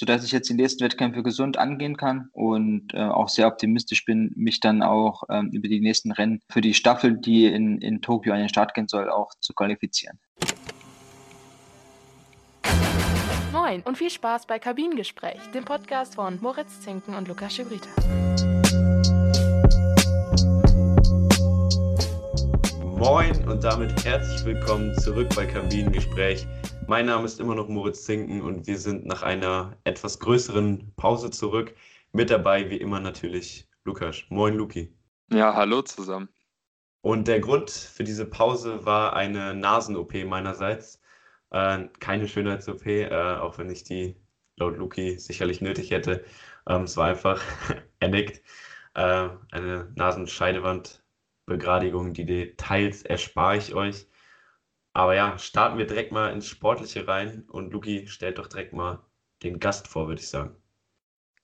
sodass ich jetzt die nächsten Wettkämpfe gesund angehen kann und auch sehr optimistisch bin, mich dann auch über die nächsten Rennen für die Staffel, die in Tokio an den Start gehen soll, auch zu qualifizieren. Moin und viel Spaß bei Kabinengespräch, dem Podcast von Moritz Zinken und Lukas Sibrita. Moin und damit herzlich willkommen zurück bei Kabinengespräch. Mein Name ist immer noch Moritz Zinken und wir sind nach einer etwas größeren Pause zurück. Mit dabei wie immer natürlich Lukas. Moin Luki. Ja, hallo zusammen. Und der Grund für diese Pause war eine Nasen-OP meinerseits. Keine Schönheits-OP, auch wenn ich die laut Luki sicherlich nötig hätte. Es war einfach, er nickt, eine Nasenscheidewandbegradigung. Die Details erspare ich euch. Aber ja, starten wir direkt mal ins Sportliche rein. Und Luki, stellt doch direkt mal den Gast vor, würde ich sagen.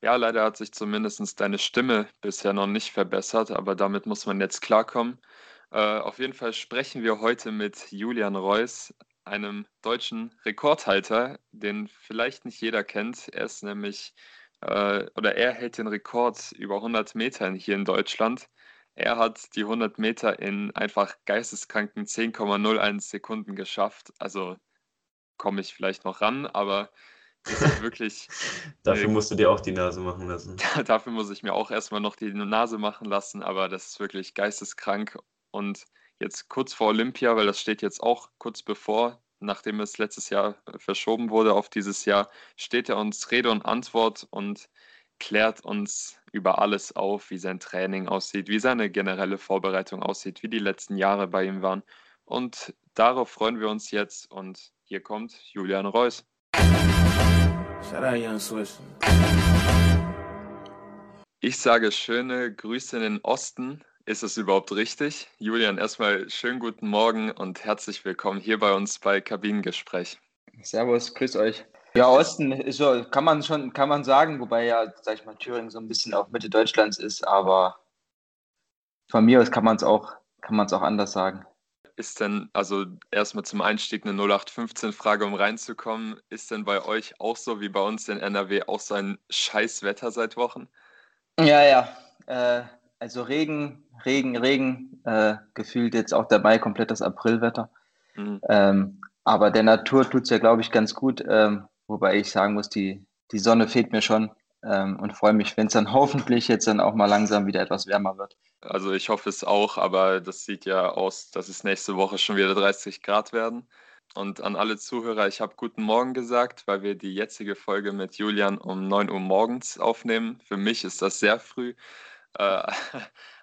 Ja, leider hat sich zumindest deine Stimme bisher noch nicht verbessert, aber damit muss man jetzt klarkommen. Auf jeden Fall sprechen wir heute mit Julian Reus, einem deutschen Rekordhalter, den vielleicht nicht jeder kennt. Er ist nämlich, er hält den Rekord über 100 Metern hier in Deutschland. Er hat die 100 Meter in einfach geisteskranken 10,01 Sekunden geschafft. Also komme ich vielleicht noch ran, aber das ist wirklich... Dafür musst du dir auch die Nase machen lassen. Dafür muss ich mir auch erstmal noch die Nase machen lassen, aber das ist wirklich geisteskrank und jetzt kurz vor Olympia, weil das steht jetzt auch kurz bevor, nachdem es letztes Jahr verschoben wurde auf dieses Jahr, steht er uns Rede und Antwort und klärt uns über alles auf, wie sein Training aussieht, wie seine generelle Vorbereitung aussieht, wie die letzten Jahre bei ihm waren. Und darauf freuen wir uns jetzt. Und hier kommt Julian Reus. Ich sage schöne Grüße in den Osten. Ist es überhaupt richtig? Julian, erstmal schönen guten Morgen und herzlich willkommen hier bei uns bei Kabinengespräch. Servus, grüß euch. Ja, Osten ist so, kann man sagen, wobei ja, sag ich mal, Thüringen so ein bisschen auch Mitte Deutschlands ist, aber von mir aus kann man es auch anders sagen. Ist denn, also erstmal zum Einstieg eine 0815-Frage, um reinzukommen, ist denn bei euch auch so wie bei uns in NRW auch so ein Scheißwetter seit Wochen? Ja, also Regen, gefühlt jetzt auch dabei komplett das Aprilwetter. Mhm. Aber der Natur tut es ja, glaube ich, ganz gut. Wobei ich sagen muss, die Sonne fehlt mir schon und freue mich, wenn es dann hoffentlich jetzt dann auch mal langsam wieder etwas wärmer wird. Also ich hoffe es auch, aber das sieht ja aus, dass es nächste Woche schon wieder 30 Grad werden. Und an alle Zuhörer, ich habe guten Morgen gesagt, weil wir die jetzige Folge mit Julian um 9 Uhr morgens aufnehmen. Für mich ist das sehr früh.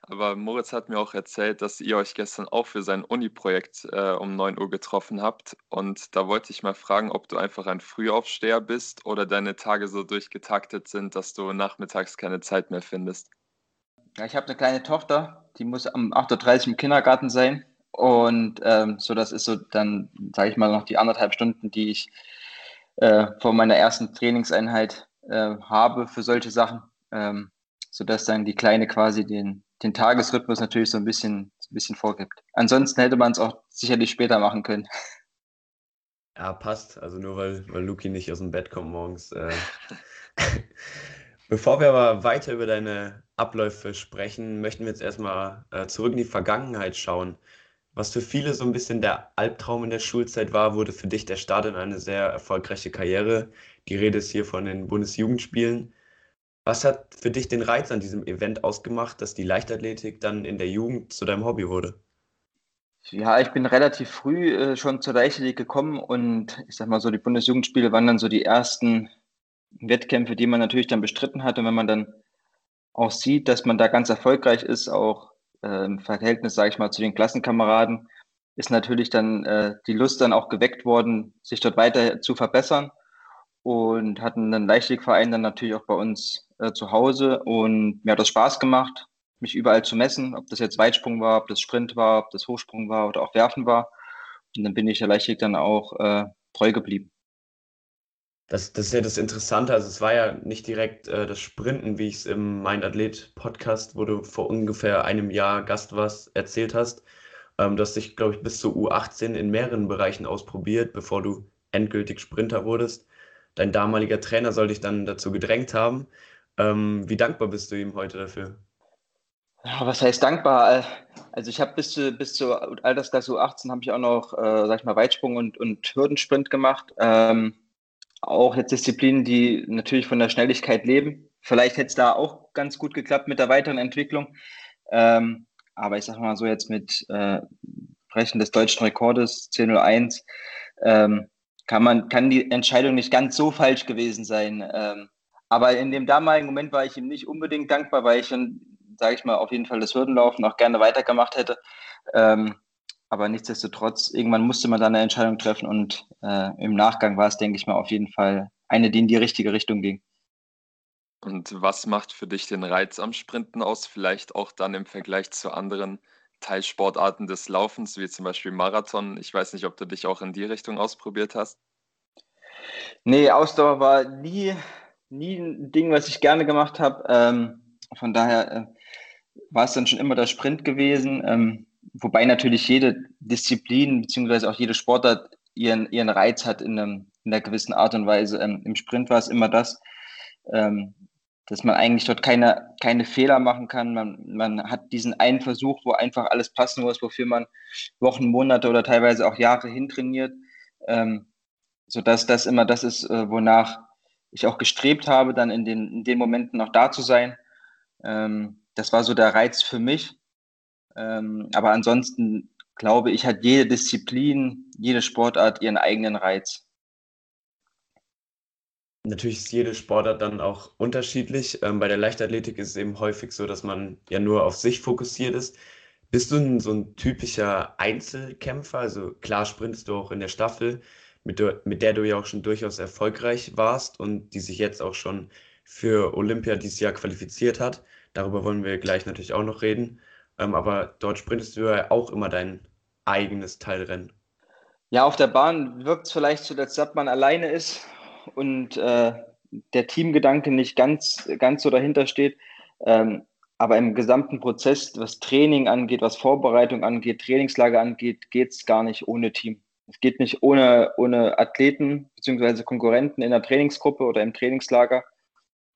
Aber Moritz hat mir auch erzählt, dass ihr euch gestern auch für sein Uni-Projekt um 9 Uhr getroffen habt. Und da wollte ich mal fragen, ob du einfach ein Frühaufsteher bist oder deine Tage so durchgetaktet sind, dass du nachmittags keine Zeit mehr findest. Ja, ich habe eine kleine Tochter, die muss um 8.30 Uhr im Kindergarten sein. Und so, das ist so dann, sage ich mal, noch die 1,5 Stunden, die ich vor meiner ersten Trainingseinheit habe für solche Sachen. Sodass dann die Kleine quasi den Tagesrhythmus natürlich so ein bisschen vorgibt. Ansonsten hätte man es auch sicherlich später machen können. Ja, passt. Also nur weil Luki nicht aus dem Bett kommt morgens. Bevor wir aber weiter über deine Abläufe sprechen, möchten wir jetzt erstmal zurück in die Vergangenheit schauen. Was für viele so ein bisschen der Albtraum in der Schulzeit war, wurde für dich der Start in eine sehr erfolgreiche Karriere. Die Rede ist hier von den Bundesjugendspielen. Was hat für dich den Reiz an diesem Event ausgemacht, dass die Leichtathletik dann in der Jugend zu deinem Hobby wurde? Ja, ich bin relativ früh schon zur Leichtathletik gekommen und ich sag mal so, die Bundesjugendspiele waren dann so die ersten Wettkämpfe, die man natürlich dann bestritten hat. Und wenn man dann auch sieht, dass man da ganz erfolgreich ist, auch im Verhältnis, sage ich mal, zu den Klassenkameraden, ist natürlich dann die Lust dann auch geweckt worden, sich dort weiter zu verbessern. Und hatten einen Leichtathletikverein dann natürlich auch bei uns zu Hause. Und mir hat das Spaß gemacht, mich überall zu messen, ob das jetzt Weitsprung war, ob das Sprint war, ob das Hochsprung war oder auch Werfen war. Und dann bin ich der Leichtathletik dann auch treu geblieben. Das ist ja das Interessante. Also es war ja nicht direkt das Sprinten, wie ich es im Mein Athlet-Podcast, wo du vor ungefähr einem Jahr Gast warst, erzählt hast. Du hast dich, glaube ich, bis zur U18 in mehreren Bereichen ausprobiert, bevor du endgültig Sprinter wurdest. dein damaliger Trainer soll dich dann dazu gedrängt haben. Wie dankbar bist du ihm heute dafür? Ja, was heißt dankbar? Also ich habe bis zur Altersklasse U18 habe ich auch noch, Weitsprung und Hürdensprint gemacht. Auch jetzt Disziplinen, die natürlich von der Schnelligkeit leben. Vielleicht hätte es da auch ganz gut geklappt mit der weiteren Entwicklung. Aber ich sag mal so, jetzt mit Brechen des deutschen Rekordes 10:01 kann die Entscheidung nicht ganz so falsch gewesen sein. Aber in dem damaligen Moment war ich ihm nicht unbedingt dankbar, weil ich dann, sage ich mal, auf jeden Fall das Hürdenlaufen auch gerne weitergemacht hätte. Aber nichtsdestotrotz, irgendwann musste man dann eine Entscheidung treffen und im Nachgang war es, denke ich mal, auf jeden Fall eine, die in die richtige Richtung ging. Und was macht für dich den Reiz am Sprinten aus? Vielleicht auch dann im Vergleich zu anderen Teilsportarten des Laufens, wie zum Beispiel Marathon. Ich weiß nicht, ob du dich auch in die Richtung ausprobiert hast. Nee, Ausdauer war nie ein Ding, was ich gerne gemacht habe. Von daher war es dann schon immer der Sprint gewesen. Wobei natürlich jede Disziplin bzw. auch jede Sportart ihren Reiz hat in einer gewissen Art und Weise. Im Sprint war es immer das, dass man eigentlich dort keine Fehler machen kann. Man hat diesen einen Versuch, wo einfach alles passen muss, wofür man Wochen, Monate oder teilweise auch Jahre hintrainiert, sodass das immer das ist, wonach ich auch gestrebt habe, dann in den Momenten auch da zu sein. Das war so der Reiz für mich. Aber ansonsten glaube ich, hat jede Disziplin, jede Sportart ihren eigenen Reiz. Natürlich ist jede Sportart dann auch unterschiedlich. Bei der Leichtathletik ist es eben häufig so, dass man ja nur auf sich fokussiert ist. Bist du so ein typischer Einzelkämpfer? Also klar sprintest du auch in der Staffel, mit der du ja auch schon durchaus erfolgreich warst und die sich jetzt auch schon für Olympia dieses Jahr qualifiziert hat. Darüber wollen wir gleich natürlich auch noch reden. Aber dort sprintest du ja auch immer dein eigenes Teilrennen. Ja, auf der Bahn wirkt es vielleicht so, als ob man alleine ist und der Teamgedanke nicht ganz so dahinter steht. Aber im gesamten Prozess, was Training angeht, was Vorbereitung angeht, Trainingslager angeht, geht es gar nicht ohne Team. Es geht nicht ohne Athleten bzw. Konkurrenten in der Trainingsgruppe oder im Trainingslager.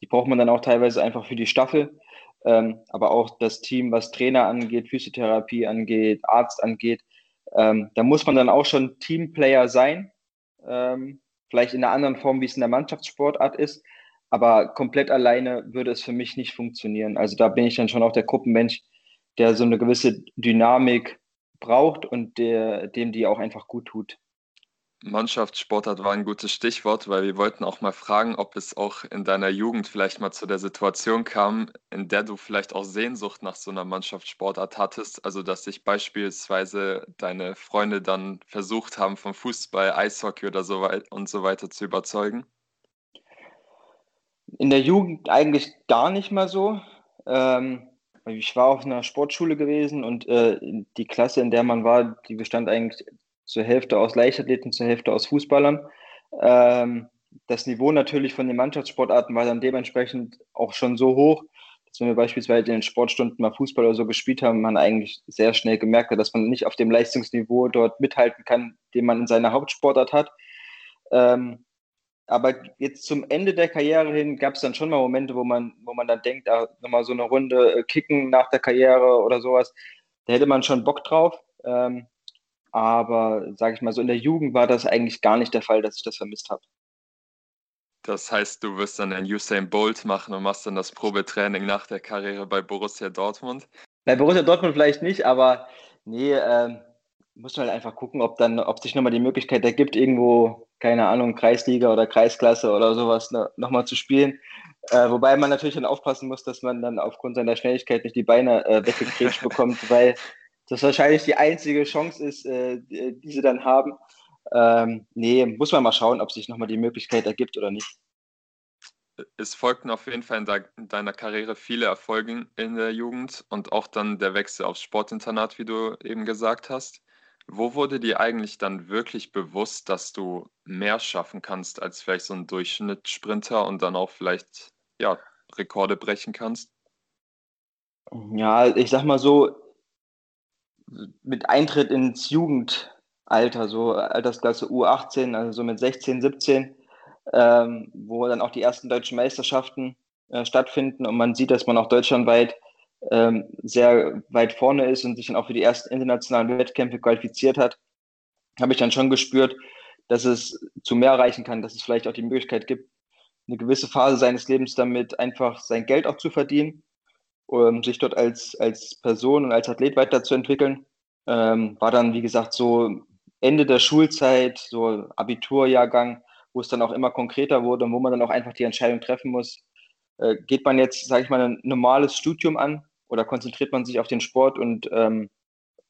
Die braucht man dann auch teilweise einfach für die Staffel. Aber auch das Team, was Trainer angeht, Physiotherapie angeht, Arzt angeht, da muss man dann auch schon Teamplayer sein. Vielleicht in einer anderen Form, wie es in der Mannschaftssportart ist, aber komplett alleine würde es für mich nicht funktionieren. Also da bin ich dann schon auch der Gruppenmensch, der so eine gewisse Dynamik braucht und dem die auch einfach gut tut. Mannschaftssportart war ein gutes Stichwort, weil wir wollten auch mal fragen, ob es auch in deiner Jugend vielleicht mal zu der Situation kam, in der du vielleicht auch Sehnsucht nach so einer Mannschaftssportart hattest, also dass sich beispielsweise deine Freunde dann versucht haben, vom Fußball, Eishockey oder so und so weiter zu überzeugen? In der Jugend eigentlich gar nicht mal so. Ich war auf einer Sportschule gewesen und die Klasse, in der man war, die bestand eigentlich zur Hälfte aus Leichtathleten, zur Hälfte aus Fußballern. Das Niveau natürlich von den Mannschaftssportarten war dann dementsprechend auch schon so hoch, dass wenn wir beispielsweise in den Sportstunden mal Fußball oder so gespielt haben, man eigentlich sehr schnell gemerkt hat, dass man nicht auf dem Leistungsniveau dort mithalten kann, den man in seiner Hauptsportart hat. Aber jetzt zum Ende der Karriere hin gab es dann schon mal Momente, wo man dann denkt, nochmal so eine Runde kicken nach der Karriere oder sowas, da hätte man schon Bock drauf. Aber, sage ich mal so, in der Jugend war das eigentlich gar nicht der Fall, dass ich das vermisst habe. Das heißt, du wirst dann einen Usain Bolt machen und machst dann das Probetraining nach der Karriere bei Borussia Dortmund? Bei Borussia Dortmund vielleicht nicht, aber nee, muss man halt einfach gucken, ob sich nochmal die Möglichkeit ergibt, irgendwo, keine Ahnung, Kreisliga oder Kreisklasse oder sowas nochmal zu spielen. Wobei man natürlich dann aufpassen muss, dass man dann aufgrund seiner Schnelligkeit nicht die Beine weggekrätscht bekommt, weil das wahrscheinlich die einzige Chance ist, die sie dann haben. Muss man mal schauen, ob sich nochmal die Möglichkeit ergibt oder nicht. Es folgten auf jeden Fall in deiner Karriere viele Erfolge in der Jugend und auch dann der Wechsel aufs Sportinternat, wie du eben gesagt hast. Wo wurde dir eigentlich dann wirklich bewusst, dass du mehr schaffen kannst als vielleicht so ein Durchschnittssprinter und dann auch vielleicht Rekorde brechen kannst? Ja, ich sag mal so, mit Eintritt ins Jugendalter, so Altersklasse U18, also so mit 16, 17, wo dann auch die ersten deutschen Meisterschaften stattfinden und man sieht, dass man auch deutschlandweit sehr weit vorne ist und sich dann auch für die ersten internationalen Wettkämpfe qualifiziert hat, habe ich dann schon gespürt, dass es zu mehr reichen kann, dass es vielleicht auch die Möglichkeit gibt, eine gewisse Phase seines Lebens damit einfach sein Geld auch zu verdienen, um sich dort als Person und als Athlet weiterzuentwickeln. War dann, wie gesagt, so Ende der Schulzeit, so Abiturjahrgang, wo es dann auch immer konkreter wurde und wo man dann auch einfach die Entscheidung treffen muss, geht man jetzt, sage ich mal, ein normales Studium an oder konzentriert man sich auf den Sport und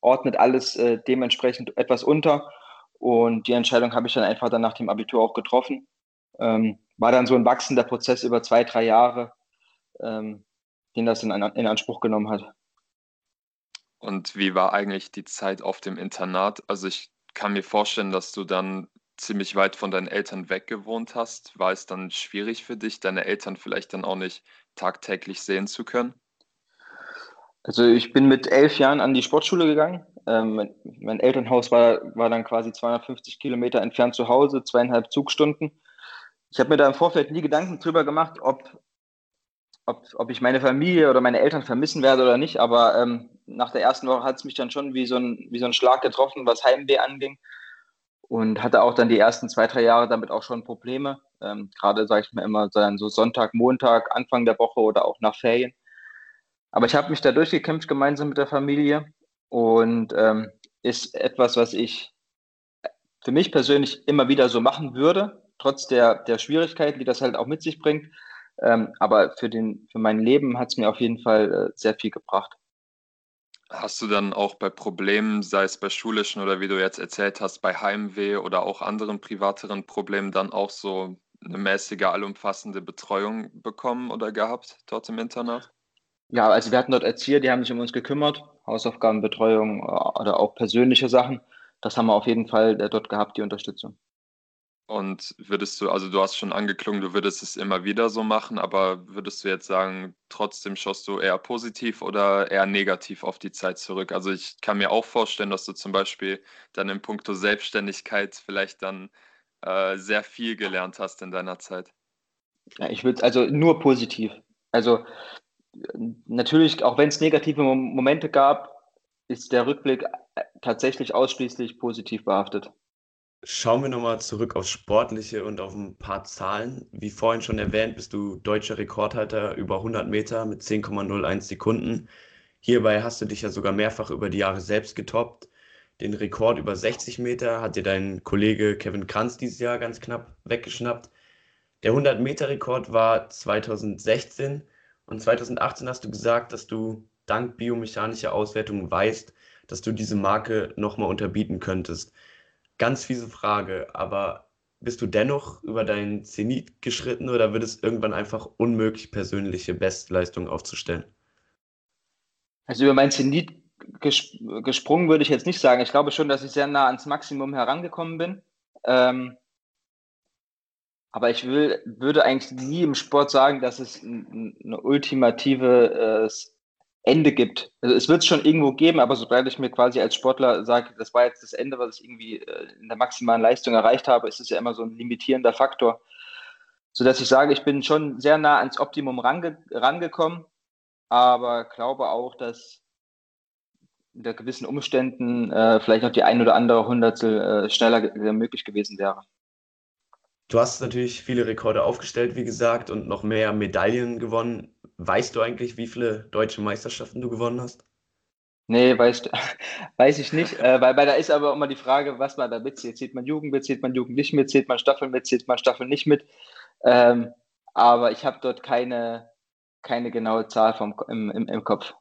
ordnet alles dementsprechend etwas unter. Und die Entscheidung habe ich dann einfach dann nach dem Abitur auch getroffen. War dann so ein wachsender Prozess über 2-3 Jahre, den das in Anspruch genommen hat. Und wie war eigentlich die Zeit auf dem Internat? Also ich kann mir vorstellen, dass du dann ziemlich weit von deinen Eltern weg gewohnt hast. War es dann schwierig für dich, deine Eltern vielleicht dann auch nicht tagtäglich sehen zu können? Also ich bin mit 11 Jahren an die Sportschule gegangen. Mein Elternhaus war dann quasi 250 Kilometer entfernt zu Hause, 2,5 Zugstunden. Ich habe mir da im Vorfeld nie Gedanken drüber gemacht, ob ich meine Familie oder meine Eltern vermissen werde oder nicht, aber nach der ersten Woche hat es mich dann schon wie so ein Schlag getroffen, was Heimweh anging, und hatte auch dann die ersten 2-3 Jahre damit auch schon Probleme, gerade, sage ich mir immer, dann so Sonntag, Montag, Anfang der Woche oder auch nach Ferien. Aber ich habe mich da durchgekämpft gemeinsam mit der Familie und ist etwas, was ich für mich persönlich immer wieder so machen würde, trotz der Schwierigkeiten, die das halt auch mit sich bringt. Aber für mein Leben hat es mir auf jeden Fall sehr viel gebracht. Hast du dann auch bei Problemen, sei es bei schulischen oder wie du jetzt erzählt hast, bei Heimweh oder auch anderen privateren Problemen, dann auch so eine mäßige, allumfassende Betreuung bekommen oder gehabt dort im Internat? Ja, also wir hatten dort Erzieher, die haben sich um uns gekümmert, Hausaufgabenbetreuung oder auch persönliche Sachen. Das haben wir auf jeden Fall dort gehabt, die Unterstützung. Und würdest du, also du hast schon angeklungen, du würdest es immer wieder so machen, aber würdest du jetzt sagen, trotzdem schaust du eher positiv oder eher negativ auf die Zeit zurück? Also ich kann mir auch vorstellen, dass du zum Beispiel dann in puncto Selbstständigkeit vielleicht dann sehr viel gelernt hast in deiner Zeit. Ja, ich würde es also nur positiv. Also natürlich, auch wenn es negative Momente gab, ist der Rückblick tatsächlich ausschließlich positiv behaftet. Schauen wir nochmal zurück aufs Sportliche und auf ein paar Zahlen. Wie vorhin schon erwähnt, bist du deutscher Rekordhalter über 100 Meter mit 10,01 Sekunden. Hierbei hast du dich ja sogar mehrfach über die Jahre selbst getoppt. Den Rekord über 60 Meter hat dir dein Kollege Kevin Kranz dieses Jahr ganz knapp weggeschnappt. Der 100-Meter-Rekord war 2016 und 2018 hast du gesagt, dass du dank biomechanischer Auswertung weißt, dass du diese Marke nochmal unterbieten könntest. Ganz fiese Frage, aber bist du dennoch über deinen Zenit geschritten oder wird es irgendwann einfach unmöglich, persönliche Bestleistungen aufzustellen? Also über meinen Zenit gesprungen würde ich jetzt nicht sagen. Ich glaube schon, dass ich sehr nah ans Maximum herangekommen bin. Aber ich würde eigentlich nie im Sport sagen, dass es eine ultimative Ende gibt. Also es wird es schon irgendwo geben, aber sobald ich mir quasi als Sportler sage, das war jetzt das Ende, was ich irgendwie in der maximalen Leistung erreicht habe, ist es ja immer so ein limitierender Faktor. Sodass ich sage, ich bin schon sehr nah ans Optimum rangekommen, aber glaube auch, dass unter gewissen Umständen vielleicht noch die ein oder andere Hundertstel schneller möglich gewesen wäre. Du hast natürlich viele Rekorde aufgestellt, wie gesagt, und noch mehr Medaillen gewonnen. Weißt du eigentlich, wie viele deutsche Meisterschaften du gewonnen hast? Nee, weiß ich nicht, weil da ist aber immer die Frage, was man da mitzählt. Zählt man Jugend mit, zählt man Jugend nicht mit, zählt man Staffeln mit, zählt man Staffeln nicht mit. Aber ich habe dort keine genaue Zahl im Kopf.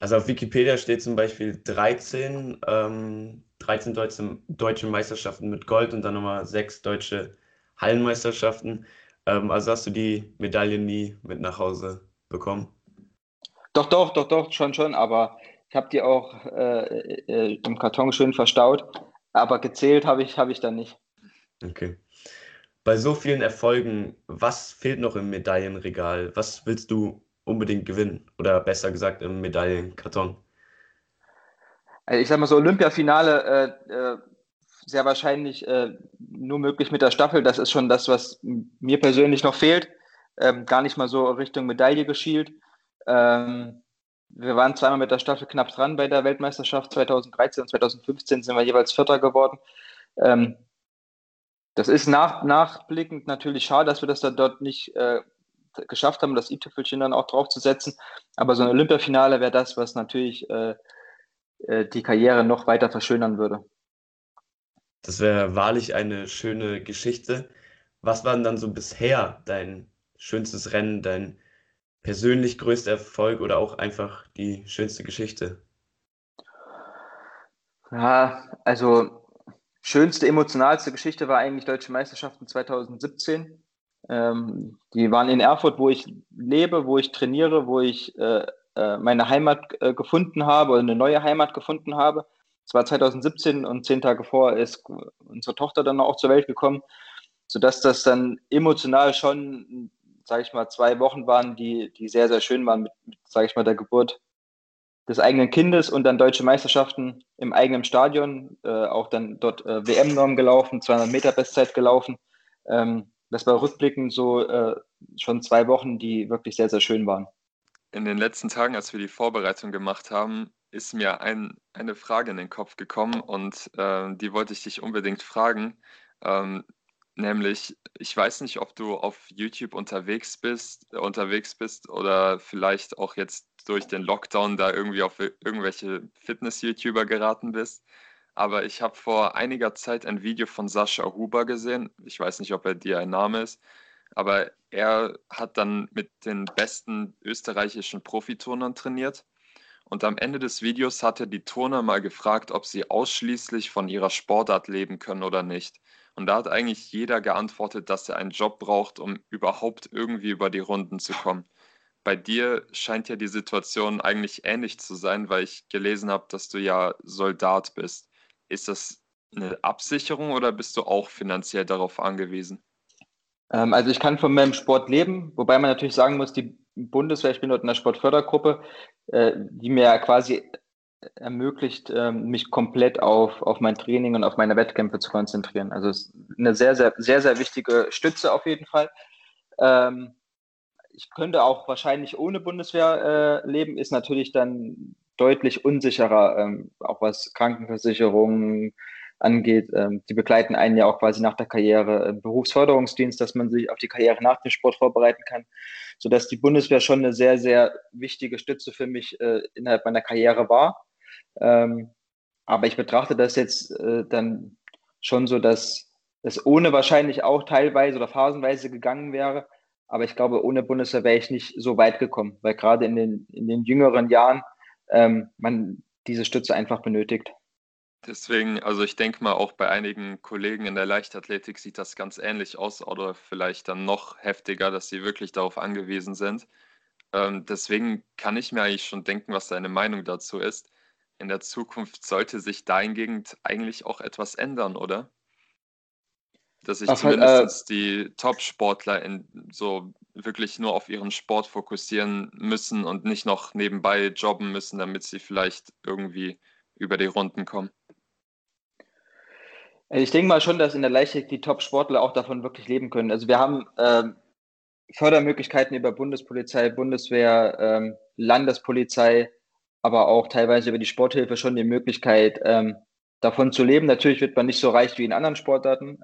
Also auf Wikipedia steht zum Beispiel 13 deutsche Meisterschaften mit Gold und dann nochmal 6 deutsche Hallenmeisterschaften. Also hast du die Medaille nie mit nach Hause bekommen? Doch, schon, aber ich habe die auch im Karton schön verstaut, aber gezählt habe ich dann nicht. Okay. Bei so vielen Erfolgen, was fehlt noch im Medaillenregal? Was willst du unbedingt gewinnen? Oder besser gesagt im Medaillenkarton? Also ich sag mal so, Olympiafinale sehr wahrscheinlich nur möglich mit der Staffel. Das ist schon das, was mir persönlich noch fehlt. Gar nicht mal so Richtung Medaille geschielt. Wir waren zweimal mit der Staffel knapp dran bei der Weltmeisterschaft 2013 und 2015 sind wir jeweils Vierter geworden. Das ist nachblickend natürlich schade, dass wir das dann dort nicht geschafft haben, das i-Tüpfelchen dann auch draufzusetzen. Aber so ein Olympiafinale wäre das, was natürlich die Karriere noch weiter verschönern würde. Das wäre wahrlich eine schöne Geschichte. Was war denn dann so bisher dein schönstes Rennen, dein persönlich größter Erfolg oder auch einfach die schönste Geschichte? Ja, also schönste, emotionalste Geschichte war eigentlich Deutsche Meisterschaften 2017. Die waren in Erfurt, wo ich lebe, wo ich trainiere, wo ich meine Heimat gefunden habe oder eine neue Heimat gefunden habe. Es war 2017 und 10 Tage vor ist unsere Tochter dann auch zur Welt gekommen, sodass das dann emotional schon, sage ich mal, 2 Wochen waren, die sehr, sehr schön waren mit, sage ich mal, der Geburt des eigenen Kindes und dann deutsche Meisterschaften im eigenen Stadion, auch dann dort WM-Norm gelaufen, 200 Meter Bestzeit gelaufen. Das war rückblickend so schon 2 Wochen, die wirklich sehr, sehr schön waren. In den letzten Tagen, als wir die Vorbereitung gemacht haben, ist mir eine Frage in den Kopf gekommen und die wollte ich dich unbedingt fragen. Nämlich, ich weiß nicht, ob du auf YouTube unterwegs bist oder vielleicht auch jetzt durch den Lockdown da irgendwie auf irgendwelche Fitness-YouTuber geraten bist. Aber ich habe vor einiger Zeit ein Video von Sascha Huber gesehen. Ich weiß nicht, ob er dir ein Name ist. Aber er hat dann mit den besten österreichischen Profiturnern trainiert. Und am Ende des Videos hat er die Turner mal gefragt, ob sie ausschließlich von ihrer Sportart leben können oder nicht. Und da hat eigentlich jeder geantwortet, dass er einen Job braucht, um überhaupt irgendwie über die Runden zu kommen. Bei dir scheint ja die Situation eigentlich ähnlich zu sein, weil ich gelesen habe, dass du ja Soldat bist. Ist das eine Absicherung oder bist du auch finanziell darauf angewiesen? Also ich kann von meinem Sport leben, wobei man natürlich sagen muss, die Bundeswehr, ich bin dort in der Sportfördergruppe, die mir quasi ermöglicht, mich komplett auf mein Training und auf meine Wettkämpfe zu konzentrieren. Also es ist eine sehr, sehr, sehr, sehr wichtige Stütze auf jeden Fall. Ich könnte auch wahrscheinlich ohne Bundeswehr leben, ist natürlich dann deutlich unsicherer, auch was Krankenversicherungen angeht. Die begleiten einen ja auch quasi nach der Karriere im Berufsförderungsdienst, dass man sich auf die Karriere nach dem Sport vorbereiten kann, sodass die Bundeswehr schon eine sehr, sehr wichtige Stütze für mich innerhalb meiner Karriere war. Aber ich betrachte das jetzt dann schon so, dass es ohne wahrscheinlich auch teilweise oder phasenweise gegangen wäre. Aber ich glaube, ohne Bundeswehr wäre ich nicht so weit gekommen, weil gerade in den jüngeren Jahren man diese Stütze einfach benötigt. Deswegen, also ich denke mal, auch bei einigen Kollegen in der Leichtathletik sieht das ganz ähnlich aus oder vielleicht dann noch heftiger, dass sie wirklich darauf angewiesen sind. Deswegen kann ich mir eigentlich schon denken, was deine Meinung dazu ist. In der Zukunft sollte sich dahingegen eigentlich auch etwas ändern, oder? Dass sich zumindest die Top-Sportler so wirklich nur auf ihren Sport fokussieren müssen und nicht noch nebenbei jobben müssen, damit sie vielleicht irgendwie über die Runden kommen. Ich denke mal schon, dass in der Leichtathletik die Top-Sportler auch davon wirklich leben können. Also wir haben Fördermöglichkeiten über Bundespolizei, Bundeswehr, Landespolizei, aber auch teilweise über die Sporthilfe schon die Möglichkeit, davon zu leben. Natürlich wird man nicht so reich wie in anderen Sportarten,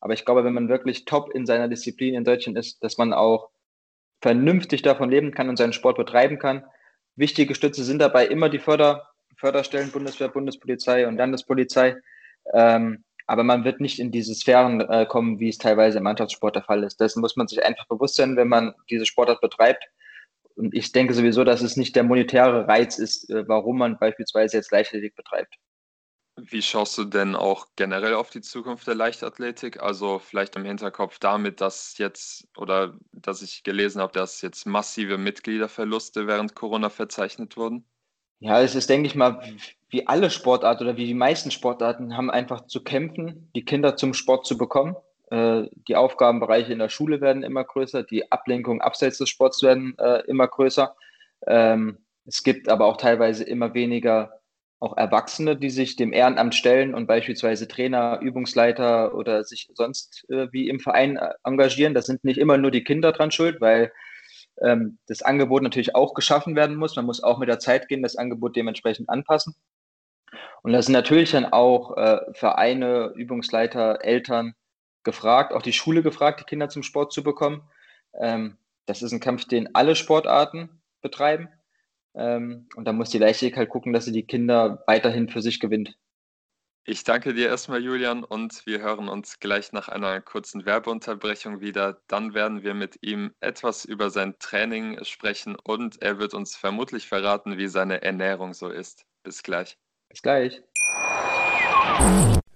aber ich glaube, wenn man wirklich top in seiner Disziplin in Deutschland ist, dass man auch vernünftig davon leben kann und seinen Sport betreiben kann. Wichtige Stütze sind dabei immer die Förderstellen, Bundeswehr, Bundespolizei und Landespolizei. Aber man wird nicht in diese Sphären kommen, wie es teilweise im Mannschaftssport der Fall ist. Dessen muss man sich einfach bewusst sein, wenn man diese Sportart betreibt. Und ich denke sowieso, dass es nicht der monetäre Reiz ist, warum man beispielsweise jetzt Leichtathletik betreibt. Wie schaust du denn auch generell auf die Zukunft der Leichtathletik? Also vielleicht im Hinterkopf damit, dass ich gelesen habe, dass jetzt massive Mitgliederverluste während Corona verzeichnet wurden? Ja, es ist, denke ich mal, wie alle Sportarten oder wie die meisten Sportarten haben einfach zu kämpfen, die Kinder zum Sport zu bekommen. Die Aufgabenbereiche in der Schule werden immer größer, die Ablenkungen abseits des Sports werden immer größer. Es gibt aber auch teilweise immer weniger auch Erwachsene, die sich dem Ehrenamt stellen und beispielsweise Trainer, Übungsleiter oder sich sonst wie im Verein engagieren. Das sind nicht immer nur die Kinder dran schuld, weil das Angebot natürlich auch geschaffen werden muss. Man muss auch mit der Zeit gehen, das Angebot dementsprechend anpassen. Und da sind natürlich dann auch Vereine, Übungsleiter, Eltern gefragt, auch die Schule gefragt, die Kinder zum Sport zu bekommen. Das ist ein Kampf, den alle Sportarten betreiben. Und da muss die Leichtathletik gucken, dass sie die Kinder weiterhin für sich gewinnt. Ich danke dir erstmal, Julian, und wir hören uns gleich nach einer kurzen Werbeunterbrechung wieder. Dann werden wir mit ihm etwas über sein Training sprechen und er wird uns vermutlich verraten, wie seine Ernährung so ist. Bis gleich. Bis gleich.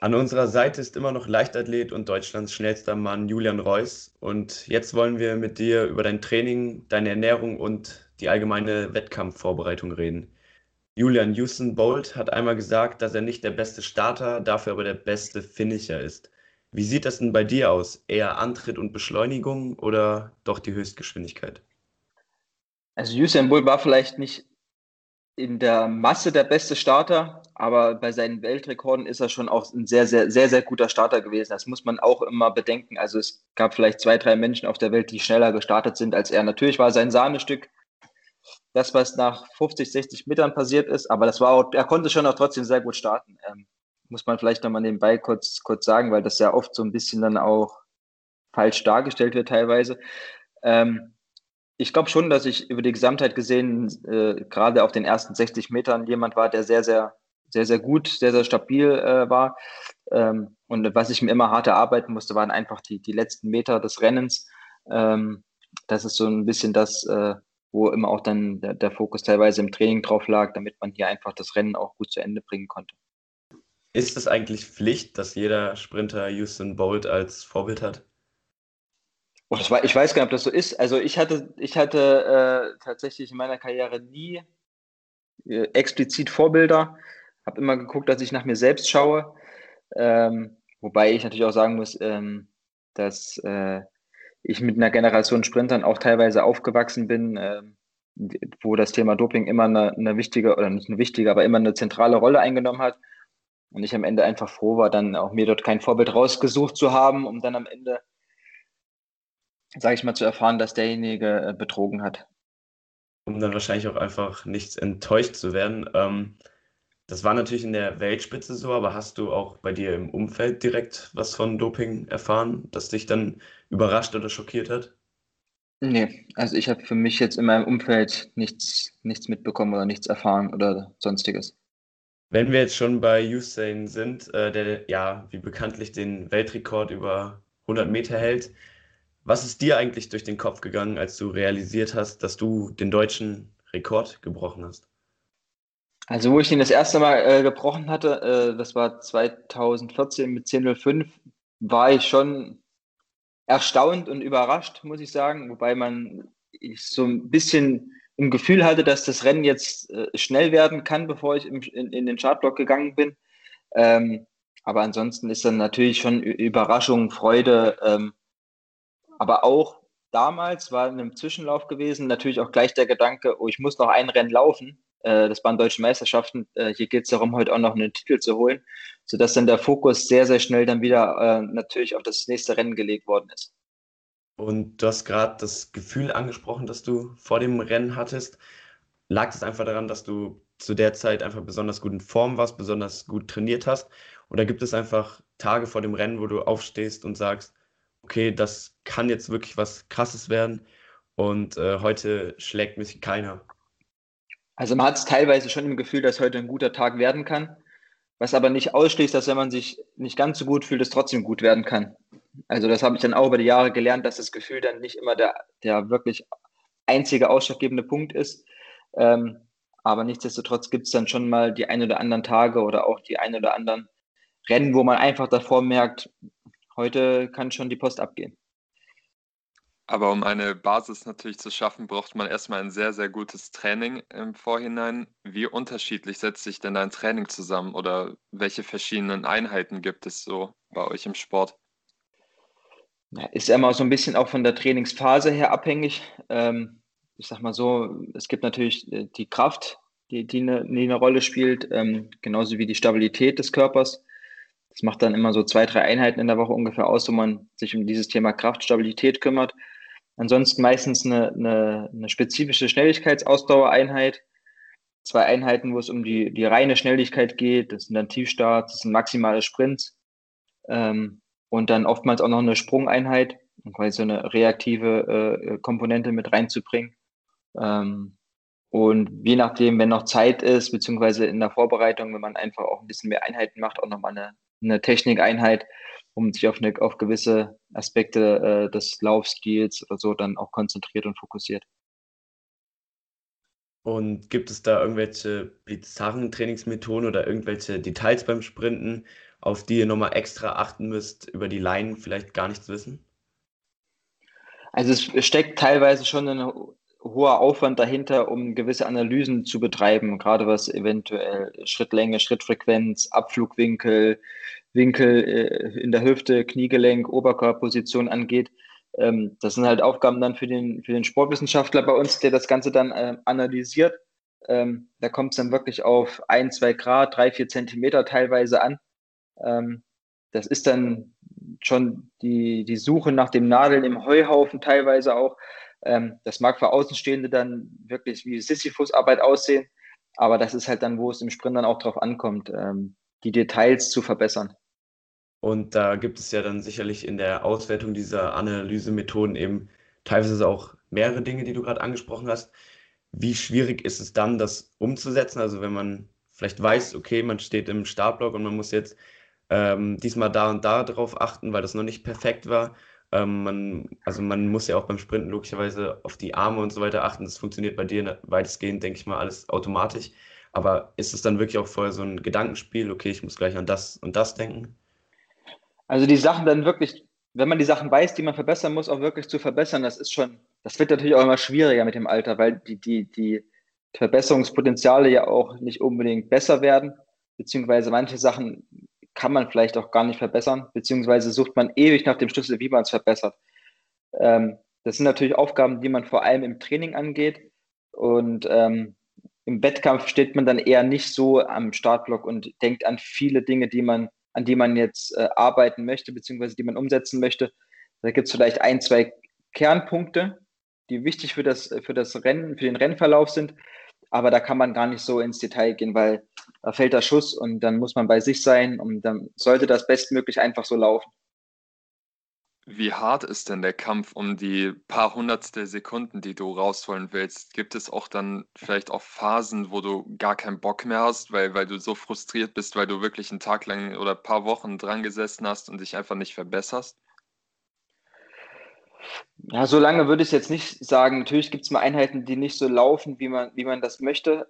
An unserer Seite ist immer noch Leichtathlet und Deutschlands schnellster Mann Julian Reus. Und jetzt wollen wir mit dir über dein Training, deine Ernährung und die allgemeine Wettkampfvorbereitung reden. Julian, Usain Bolt hat einmal gesagt, dass er nicht der beste Starter, dafür aber der beste Finisher ist. Wie sieht das denn bei dir aus? Eher Antritt und Beschleunigung oder doch die Höchstgeschwindigkeit? Also Usain Bolt war vielleicht nicht in der Masse der beste Starter, aber bei seinen Weltrekorden ist er schon auch ein sehr, sehr, sehr, sehr guter Starter gewesen. Das muss man auch immer bedenken. Also es gab vielleicht 2, 3 Menschen auf der Welt, die schneller gestartet sind als er. Natürlich war sein Sahnestück das, was nach 50, 60 Metern passiert ist, aber das war auch, er konnte schon auch trotzdem sehr gut starten. Muss man vielleicht nochmal nebenbei kurz sagen, weil das ja oft so ein bisschen dann auch falsch dargestellt wird teilweise. Ich glaube schon, dass ich über die Gesamtheit gesehen, gerade auf den ersten 60 Metern jemand war, der sehr, sehr, sehr, sehr gut, sehr, sehr stabil war. Und was ich mir immer hart erarbeiten musste, waren einfach die letzten Meter des Rennens. Das ist so ein bisschen das, wo immer auch dann der Fokus teilweise im Training drauf lag, damit man hier einfach das Rennen auch gut zu Ende bringen konnte. Ist es eigentlich Pflicht, dass jeder Sprinter Usain Bolt als Vorbild hat? Oh, ich weiß gar nicht, ob das so ist. Also ich hatte tatsächlich in meiner Karriere nie explizit Vorbilder. Habe immer geguckt, dass ich nach mir selbst schaue. Wobei ich natürlich auch sagen muss, dass ich mit einer Generation Sprintern auch teilweise aufgewachsen bin, wo das Thema Doping immer eine wichtige, oder nicht eine wichtige, aber immer eine zentrale Rolle eingenommen hat. Und ich am Ende einfach froh war, dann auch mir dort kein Vorbild rausgesucht zu haben, um dann am Ende, sage ich mal, zu erfahren, dass derjenige betrogen hat. Um dann wahrscheinlich auch einfach nicht enttäuscht zu werden. Das war natürlich in der Weltspitze so, aber hast du auch bei dir im Umfeld direkt was von Doping erfahren, das dich dann überrascht oder schockiert hat? Nee, also ich habe für mich jetzt in meinem Umfeld nichts mitbekommen oder nichts erfahren oder sonstiges. Wenn wir jetzt schon bei Usain sind, der ja wie bekanntlich den Weltrekord über 100 Meter hält, was ist dir eigentlich durch den Kopf gegangen, als du realisiert hast, dass du den deutschen Rekord gebrochen hast? Also wo ich ihn das erste Mal gebrochen hatte, das war 2014 mit 10.05, war ich schon erstaunt und überrascht, muss ich sagen. Wobei ich so ein bisschen im Gefühl hatte, dass das Rennen jetzt schnell werden kann, bevor ich in den Startblock gegangen bin. Aber ansonsten ist dann natürlich schon Überraschung, Freude. Aber auch damals war in einem Zwischenlauf gewesen natürlich auch gleich der Gedanke, oh, ich muss noch ein Rennen laufen. Das waren Deutsche Meisterschaften, hier geht es darum, heute auch noch einen Titel zu holen, sodass dann der Fokus sehr, sehr schnell dann wieder natürlich auf das nächste Rennen gelegt worden ist. Und du hast gerade das Gefühl angesprochen, das du vor dem Rennen hattest. Lag es einfach daran, dass du zu der Zeit einfach besonders gut in Form warst, besonders gut trainiert hast? Oder gibt es einfach Tage vor dem Rennen, wo du aufstehst und sagst, okay, das kann jetzt wirklich was Krasses werden und heute schlägt mich keiner? Also man hat es teilweise schon im Gefühl, dass heute ein guter Tag werden kann, was aber nicht ausschließt, dass wenn man sich nicht ganz so gut fühlt, es trotzdem gut werden kann. Also das habe ich dann auch über die Jahre gelernt, dass das Gefühl dann nicht immer der wirklich einzige ausschlaggebende Punkt ist. Aber nichtsdestotrotz gibt es dann schon mal die ein oder anderen Tage oder auch die ein oder anderen Rennen, wo man einfach davor merkt, heute kann schon die Post abgehen. Aber um eine Basis natürlich zu schaffen, braucht man erstmal ein sehr, sehr gutes Training im Vorhinein. Wie unterschiedlich setzt sich denn dein Training zusammen oder welche verschiedenen Einheiten gibt es so bei euch im Sport? Ist ja immer so ein bisschen auch von der Trainingsphase her abhängig. Ich sag mal so, es gibt natürlich die Kraft, die eine Rolle spielt, genauso wie die Stabilität des Körpers. Das macht dann immer so 2-3 Einheiten in der Woche ungefähr aus, wo man sich um dieses Thema Kraft, Stabilität kümmert. Ansonsten meistens eine spezifische Schnelligkeitsausdauereinheit. 2 Einheiten, wo es um die reine Schnelligkeit geht. Das sind dann Tiefstarts, das sind maximale Sprints. Und dann oftmals auch noch eine Sprungeinheit, um quasi so eine reaktive Komponente mit reinzubringen. Und je nachdem, wenn noch Zeit ist, beziehungsweise in der Vorbereitung, wenn man einfach auch ein bisschen mehr Einheiten macht, auch nochmal eine Technikeinheit, um sich auf gewisse Aspekte des Laufstils oder so dann auch konzentriert und fokussiert. Und gibt es da irgendwelche bizarren Trainingsmethoden oder irgendwelche Details beim Sprinten, auf die ihr nochmal extra achten müsst, über die Laien vielleicht gar nichts wissen? Also es steckt teilweise schon ein hoher Aufwand dahinter, um gewisse Analysen zu betreiben, gerade was eventuell Schrittlänge, Schrittfrequenz, Abflugwinkel, Winkel in der Hüfte, Kniegelenk, Oberkörperposition angeht. Das sind halt Aufgaben dann für den Sportwissenschaftler bei uns, der das Ganze dann analysiert. Da kommt es dann wirklich auf 1-2 Grad, 3-4 Zentimeter teilweise an. Das ist dann schon die Suche nach dem Nadeln im Heuhaufen teilweise auch. Das mag für Außenstehende dann wirklich wie Sisyphusarbeit aussehen, aber das ist halt dann, wo es im Sprint dann auch drauf ankommt, die Details zu verbessern. Und da gibt es ja dann sicherlich in der Auswertung dieser Analysemethoden eben teilweise auch mehrere Dinge, die du gerade angesprochen hast. Wie schwierig ist es dann, das umzusetzen? Also wenn man vielleicht weiß, okay, man steht im Startblock und man muss jetzt diesmal da und da drauf achten, weil das noch nicht perfekt war. Man muss ja auch beim Sprinten logischerweise auf die Arme und so weiter achten. Das funktioniert bei dir weitestgehend, denke ich mal, alles automatisch. Aber ist es dann wirklich auch vorher so ein Gedankenspiel? Okay, ich muss gleich an das und das denken? Also die Sachen dann wirklich, wenn man die Sachen weiß, die man verbessern muss, auch wirklich zu verbessern, das wird natürlich auch immer schwieriger mit dem Alter, weil die Verbesserungspotenziale ja auch nicht unbedingt besser werden, beziehungsweise manche Sachen kann man vielleicht auch gar nicht verbessern, beziehungsweise sucht man ewig nach dem Schlüssel, wie man es verbessert. Das sind natürlich Aufgaben, die man vor allem im Training angeht, und im Wettkampf steht man dann eher nicht so am Startblock und denkt an viele Dinge, an die man jetzt arbeiten möchte, beziehungsweise die man umsetzen möchte. Da gibt es vielleicht 1-2 Kernpunkte, die wichtig für das Rennen, für den Rennverlauf sind, aber da kann man gar nicht so ins Detail gehen, weil da fällt der Schuss und dann muss man bei sich sein und dann sollte das bestmöglich einfach so laufen. Wie hart ist denn der Kampf um die paar Hundertstel Sekunden, die du rausholen willst? Gibt es auch dann vielleicht auch Phasen, wo du gar keinen Bock mehr hast, weil du so frustriert bist, weil du wirklich einen Tag lang oder ein paar Wochen dran gesessen hast und dich einfach nicht verbesserst? Ja, so lange würde ich jetzt nicht sagen. Natürlich gibt es mal Einheiten, die nicht so laufen, wie man das möchte.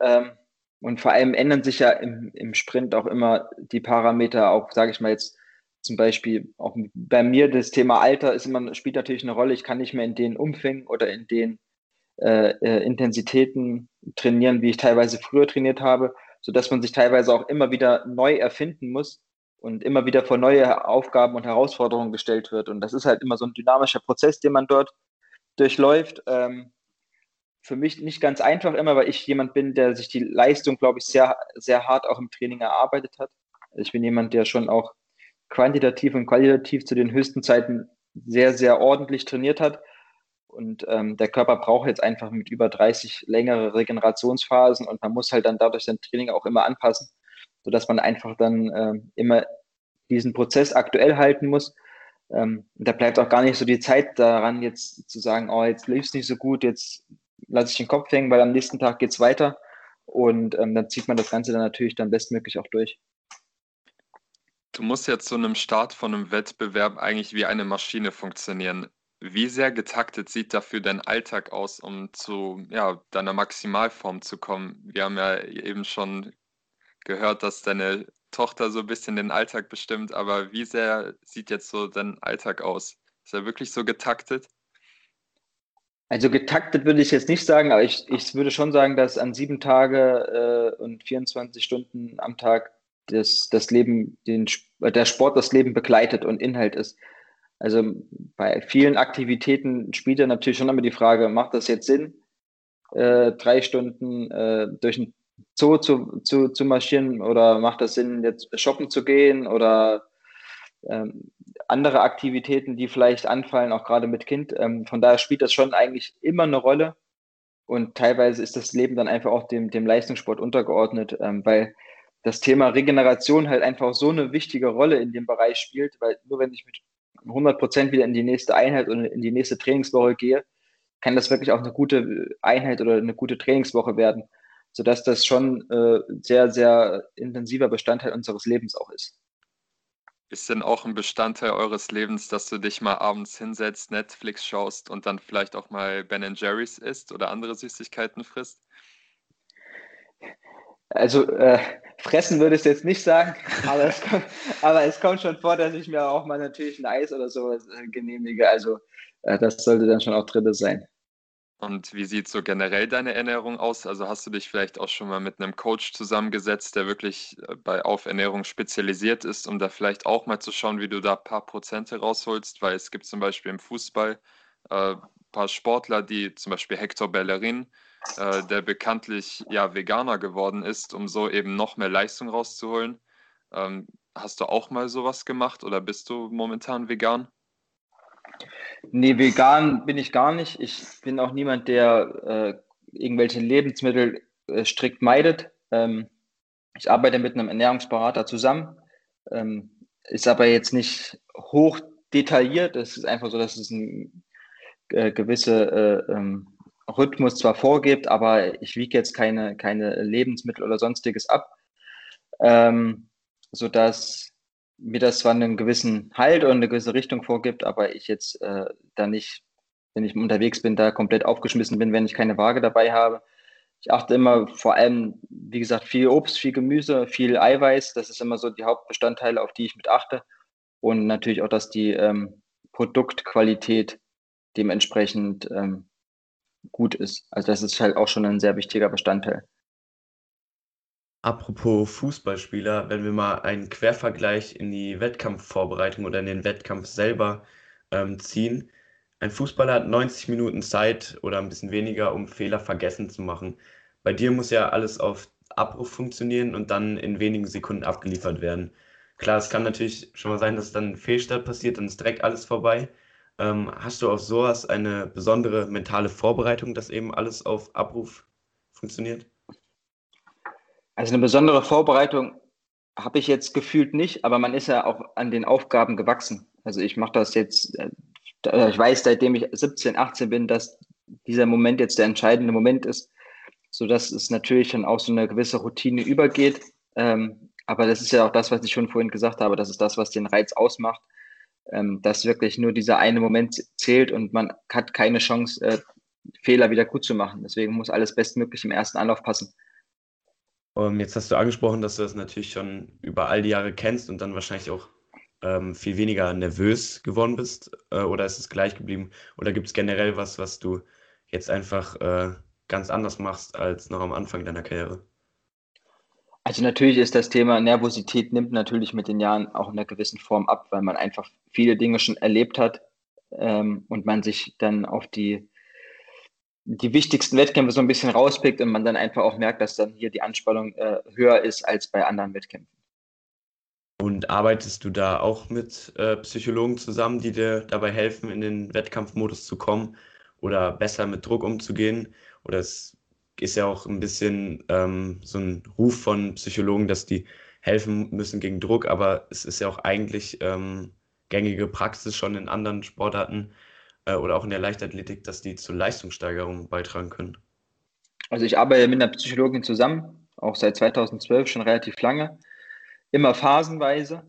Und vor allem ändern sich ja im Sprint auch immer die Parameter. Auch, sage ich mal jetzt zum Beispiel, auch bei mir das Thema Alter spielt natürlich eine Rolle. Ich kann nicht mehr in den Umfängen oder in den Intensitäten trainieren, wie ich teilweise früher trainiert habe, sodass man sich teilweise auch immer wieder neu erfinden muss und immer wieder vor neue Aufgaben und Herausforderungen gestellt wird. Und das ist halt immer so ein dynamischer Prozess, den man dort durchläuft. Für mich nicht ganz einfach immer, weil ich jemand bin, der sich die Leistung, glaube ich, sehr, sehr hart auch im Training erarbeitet hat. Ich bin jemand, der schon auch quantitativ und qualitativ zu den höchsten Zeiten sehr, sehr ordentlich trainiert hat. Und der Körper braucht jetzt einfach mit über 30 längere Regenerationsphasen und man muss halt dann dadurch sein Training auch immer anpassen, sodass man einfach dann immer diesen Prozess aktuell halten muss. Da bleibt auch gar nicht so die Zeit daran, jetzt zu sagen, oh, jetzt lief es nicht so gut, jetzt lasse ich den Kopf hängen, weil am nächsten Tag geht es weiter. Und dann zieht man das Ganze dann natürlich dann bestmöglich auch durch. Du musst jetzt so einem Start von einem Wettbewerb eigentlich wie eine Maschine funktionieren. Wie sehr getaktet sieht dafür dein Alltag aus, um zu deiner Maximalform zu kommen? Wir haben ja eben schon gehört, dass deine Tochter so ein bisschen den Alltag bestimmt, aber wie sehr sieht jetzt so dein Alltag aus? Ist er wirklich so getaktet? Also getaktet würde ich jetzt nicht sagen, aber ich würde schon sagen, dass an 7 Tage und 24 Stunden am Tag das Leben, der Sport das Leben begleitet und Inhalt ist. Also bei vielen Aktivitäten spielt ja natürlich schon immer die Frage, macht das jetzt Sinn, 3 Stunden durch den Zoo zu marschieren, oder macht das Sinn, jetzt shoppen zu gehen oder andere Aktivitäten, die vielleicht anfallen, auch gerade mit Kind. Von daher spielt das schon eigentlich immer eine Rolle, und teilweise ist das Leben dann einfach auch dem Leistungssport untergeordnet, weil das Thema Regeneration halt einfach auch so eine wichtige Rolle in dem Bereich spielt, weil nur wenn ich mit 100% wieder in die nächste Einheit und in die nächste Trainingswoche gehe, kann das wirklich auch eine gute Einheit oder eine gute Trainingswoche werden, sodass das schon sehr, sehr intensiver Bestandteil unseres Lebens auch ist. Ist denn auch ein Bestandteil eures Lebens, dass du dich mal abends hinsetzt, Netflix schaust und dann vielleicht auch mal Ben & Jerry's isst oder andere Süßigkeiten frisst? Also fressen würde ich es jetzt nicht sagen, aber es kommt schon vor, dass ich mir auch mal natürlich ein Eis oder sowas genehmige. Also das sollte dann schon auch drin sein. Und wie sieht so generell deine Ernährung aus? Also hast du dich vielleicht auch schon mal mit einem Coach zusammengesetzt, der wirklich auf Ernährung spezialisiert ist, um da vielleicht auch mal zu schauen, wie du da ein paar Prozente rausholst? Weil es gibt zum Beispiel im Fußball ein paar Sportler, die zum Beispiel Hector Bellerin, der bekanntlich ja Veganer geworden ist, um so eben noch mehr Leistung rauszuholen. Hast du auch mal sowas gemacht oder bist du momentan vegan? Nee, vegan bin ich gar nicht. Ich bin auch niemand, der irgendwelche Lebensmittel strikt meidet. Ich arbeite mit einem Ernährungsberater zusammen, ist aber jetzt nicht hoch detailliert. Es ist einfach so, dass es einen gewissen Rhythmus zwar vorgibt, aber ich wiege jetzt keine Lebensmittel oder Sonstiges ab, sodass mir das zwar einen gewissen Halt und eine gewisse Richtung vorgibt, aber ich jetzt da nicht, wenn ich unterwegs bin, da komplett aufgeschmissen bin, wenn ich keine Waage dabei habe. Ich achte immer vor allem, wie gesagt, viel Obst, viel Gemüse, viel Eiweiß. Das ist immer so die Hauptbestandteile, auf die ich mit achte. Und natürlich auch, dass die Produktqualität dementsprechend gut ist. Also das ist halt auch schon ein sehr wichtiger Bestandteil. Apropos Fußballspieler, wenn wir mal einen Quervergleich in die Wettkampfvorbereitung oder in den Wettkampf selber ziehen. Ein Fußballer hat 90 Minuten Zeit oder ein bisschen weniger, um Fehler vergessen zu machen. Bei dir muss ja alles auf Abruf funktionieren und dann in wenigen Sekunden abgeliefert werden. Klar, es kann natürlich schon mal sein, dass dann ein Fehlstart passiert, dann ist direkt alles vorbei. Hast du auf sowas eine besondere mentale Vorbereitung, dass eben alles auf Abruf funktioniert? Also eine besondere Vorbereitung habe ich jetzt gefühlt nicht, aber man ist ja auch an den Aufgaben gewachsen. Also ich mache das jetzt, ich weiß, seitdem ich 17, 18 bin, dass dieser Moment jetzt der entscheidende Moment ist, sodass es natürlich dann auch so eine gewisse Routine übergeht. Aber das ist ja auch das, was ich schon vorhin gesagt habe, das ist das, was den Reiz ausmacht, dass wirklich nur dieser eine Moment zählt und man hat keine Chance, Fehler wieder gut zu machen. Deswegen muss alles bestmöglich im ersten Anlauf passen. Jetzt hast du angesprochen, dass du das natürlich schon über all die Jahre kennst und dann wahrscheinlich auch viel weniger nervös geworden bist, oder ist es gleich geblieben? Oder gibt es generell was du jetzt einfach ganz anders machst als noch am Anfang deiner Karriere? Also natürlich ist das Thema Nervosität, nimmt natürlich mit den Jahren auch in einer gewissen Form ab, weil man einfach viele Dinge schon erlebt hat, und man sich dann auf die wichtigsten Wettkämpfe so ein bisschen rauspickt und man dann einfach auch merkt, dass dann hier die Anspannung höher ist als bei anderen Wettkämpfen. Und arbeitest du da auch mit Psychologen zusammen, die dir dabei helfen, in den Wettkampfmodus zu kommen oder besser mit Druck umzugehen? Oder es ist ja auch ein bisschen so ein Ruf von Psychologen, dass die helfen müssen gegen Druck, aber es ist ja auch eigentlich gängige Praxis schon in anderen Sportarten, oder auch in der Leichtathletik, dass die zur Leistungssteigerung beitragen können? Also ich arbeite mit einer Psychologin zusammen, auch seit 2012, schon relativ lange, immer phasenweise,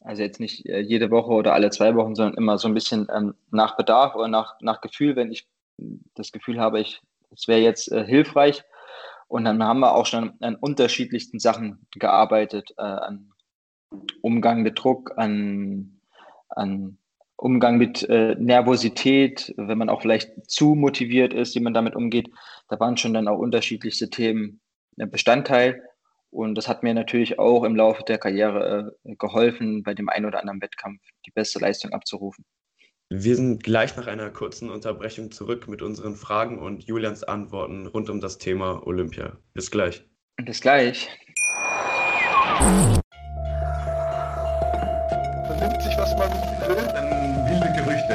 also jetzt nicht jede Woche oder alle 2 Wochen, sondern immer so ein bisschen nach Bedarf oder nach Gefühl, wenn ich das Gefühl habe, es wäre jetzt hilfreich. Und dann haben wir auch schon an unterschiedlichsten Sachen gearbeitet, an Umgang mit Druck, an Umgang mit Nervosität, wenn man auch vielleicht zu motiviert ist, wie man damit umgeht. Da waren schon dann auch unterschiedlichste Themen Bestandteil. Und das hat mir natürlich auch im Laufe der Karriere geholfen, bei dem einen oder anderen Wettkampf die beste Leistung abzurufen. Wir sind gleich nach einer kurzen Unterbrechung zurück mit unseren Fragen und Julians Antworten rund um das Thema Olympia. Bis gleich. Bis gleich. Man nimmt sich, was man will, dann viele Gerüchte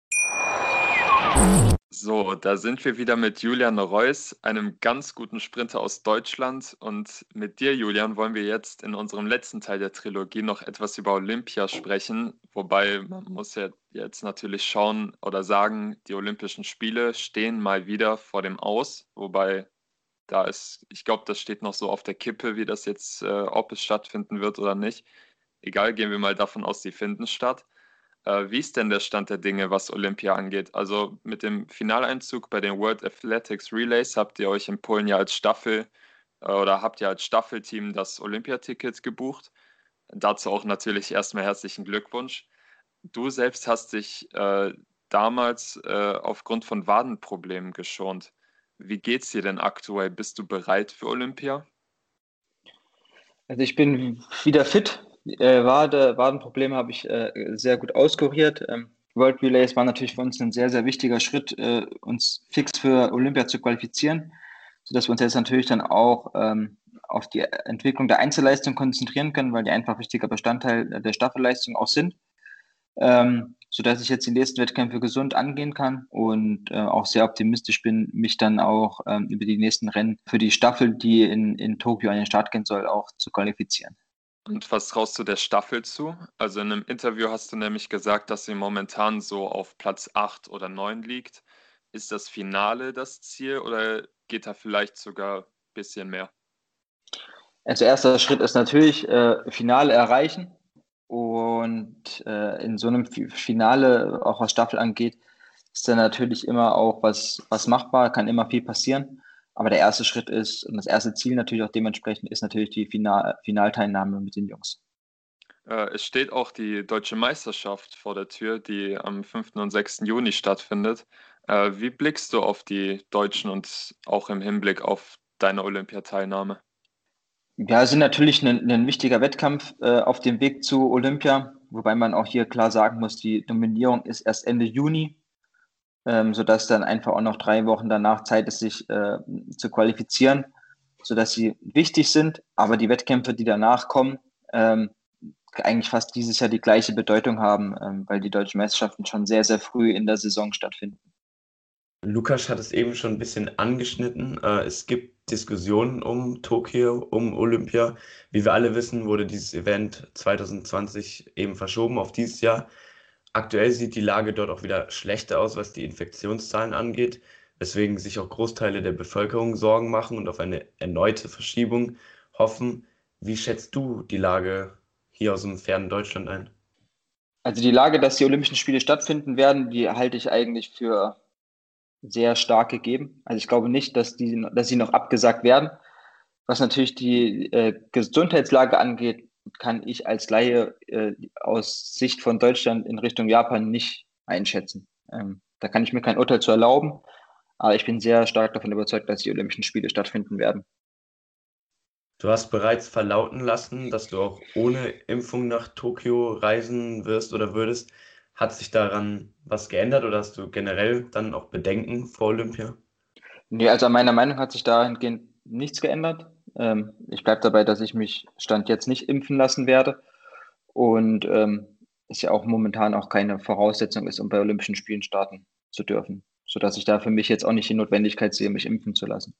So, da sind wir wieder mit Julian Reus, einem ganz guten Sprinter aus Deutschland. Und mit dir, Julian, wollen wir jetzt in unserem letzten Teil der Trilogie noch etwas über Olympia sprechen. Wobei, man muss ja jetzt natürlich schauen oder sagen, die Olympischen Spiele stehen mal wieder vor dem Aus. Wobei, da ist, ich glaube, das steht noch so auf der Kippe, wie das jetzt, ob es stattfinden wird oder nicht. Egal, gehen wir mal davon aus, die finden statt. Wie ist denn der Stand der Dinge, was Olympia angeht? Also mit dem Finaleinzug bei den World Athletics Relays habt ihr euch in Polen ja als Staffel oder habt ihr als Staffelteam das Olympiaticket gebucht. Dazu auch natürlich erstmal herzlichen Glückwunsch. Du selbst hast dich damals aufgrund von Wadenproblemen geschont. Wie geht's dir denn aktuell? Bist du bereit für Olympia? Also ich bin wieder fit. Wadenprobleme habe ich sehr gut auskuriert. World Relays war natürlich für uns ein sehr, sehr wichtiger Schritt, uns fix für Olympia zu qualifizieren, sodass wir uns jetzt natürlich dann auch auf die Entwicklung der Einzelleistung konzentrieren können, weil die einfach wichtiger Bestandteil der Staffelleistung auch sind, sodass ich jetzt die nächsten Wettkämpfe gesund angehen kann und auch sehr optimistisch bin, mich dann auch über die nächsten Rennen für die Staffel, die in Tokio an den Start gehen soll, auch zu qualifizieren. Und was traust du der Staffel zu? Also in einem Interview hast du nämlich gesagt, dass sie momentan so auf Platz 8 oder 9 liegt. Ist das Finale das Ziel oder geht da vielleicht sogar ein bisschen mehr? Also erster Schritt ist natürlich Finale erreichen. Und in so einem Finale, auch was Staffel angeht, ist dann natürlich immer auch was machbar, kann immer viel passieren. Aber der erste Schritt ist, und das erste Ziel natürlich auch dementsprechend, ist natürlich die Finalteilnahme mit den Jungs. Es steht auch die Deutsche Meisterschaft vor der Tür, die am 5. und 6. Juni stattfindet. Wie blickst du auf die Deutschen und auch im Hinblick auf deine Olympiateilnahme? Ja, es ist natürlich ein wichtiger Wettkampf auf dem Weg zu Olympia, wobei man auch hier klar sagen muss, die Nominierung ist erst Ende Juni. Sodass dann einfach auch noch 3 Wochen danach Zeit ist, sich zu qualifizieren, sodass sie wichtig sind, aber die Wettkämpfe, die danach kommen, eigentlich fast dieses Jahr die gleiche Bedeutung haben, weil die Deutschen Meisterschaften schon sehr, sehr früh in der Saison stattfinden. Lukas hat es eben schon ein bisschen angeschnitten. Es gibt Diskussionen um Tokio, um Olympia. Wie wir alle wissen, wurde dieses Event 2020 eben verschoben auf dieses Jahr. Aktuell sieht die Lage dort auch wieder schlechter aus, was die Infektionszahlen angeht, weswegen sich auch Großteile der Bevölkerung Sorgen machen und auf eine erneute Verschiebung hoffen. Wie schätzt du die Lage hier aus dem fernen Deutschland ein? Also die Lage, dass die Olympischen Spiele stattfinden werden, die halte ich eigentlich für sehr stark gegeben. Also ich glaube nicht, dass sie noch abgesagt werden. Was natürlich die Gesundheitslage angeht, kann ich als Laie aus Sicht von Deutschland in Richtung Japan nicht einschätzen. Da kann ich mir kein Urteil zu erlauben, aber ich bin sehr stark davon überzeugt, dass die Olympischen Spiele stattfinden werden. Du hast bereits verlauten lassen, dass du auch ohne Impfung nach Tokio reisen wirst oder würdest. Hat sich daran was geändert oder hast du generell dann auch Bedenken vor Olympia? Nee, also meiner Meinung hat sich dahingehend nichts geändert. Ich bleibe dabei, dass ich mich Stand jetzt nicht impfen lassen werde und es ja auch momentan auch keine Voraussetzung ist, um bei Olympischen Spielen starten zu dürfen, sodass ich da für mich jetzt auch nicht die Notwendigkeit sehe, mich impfen zu lassen.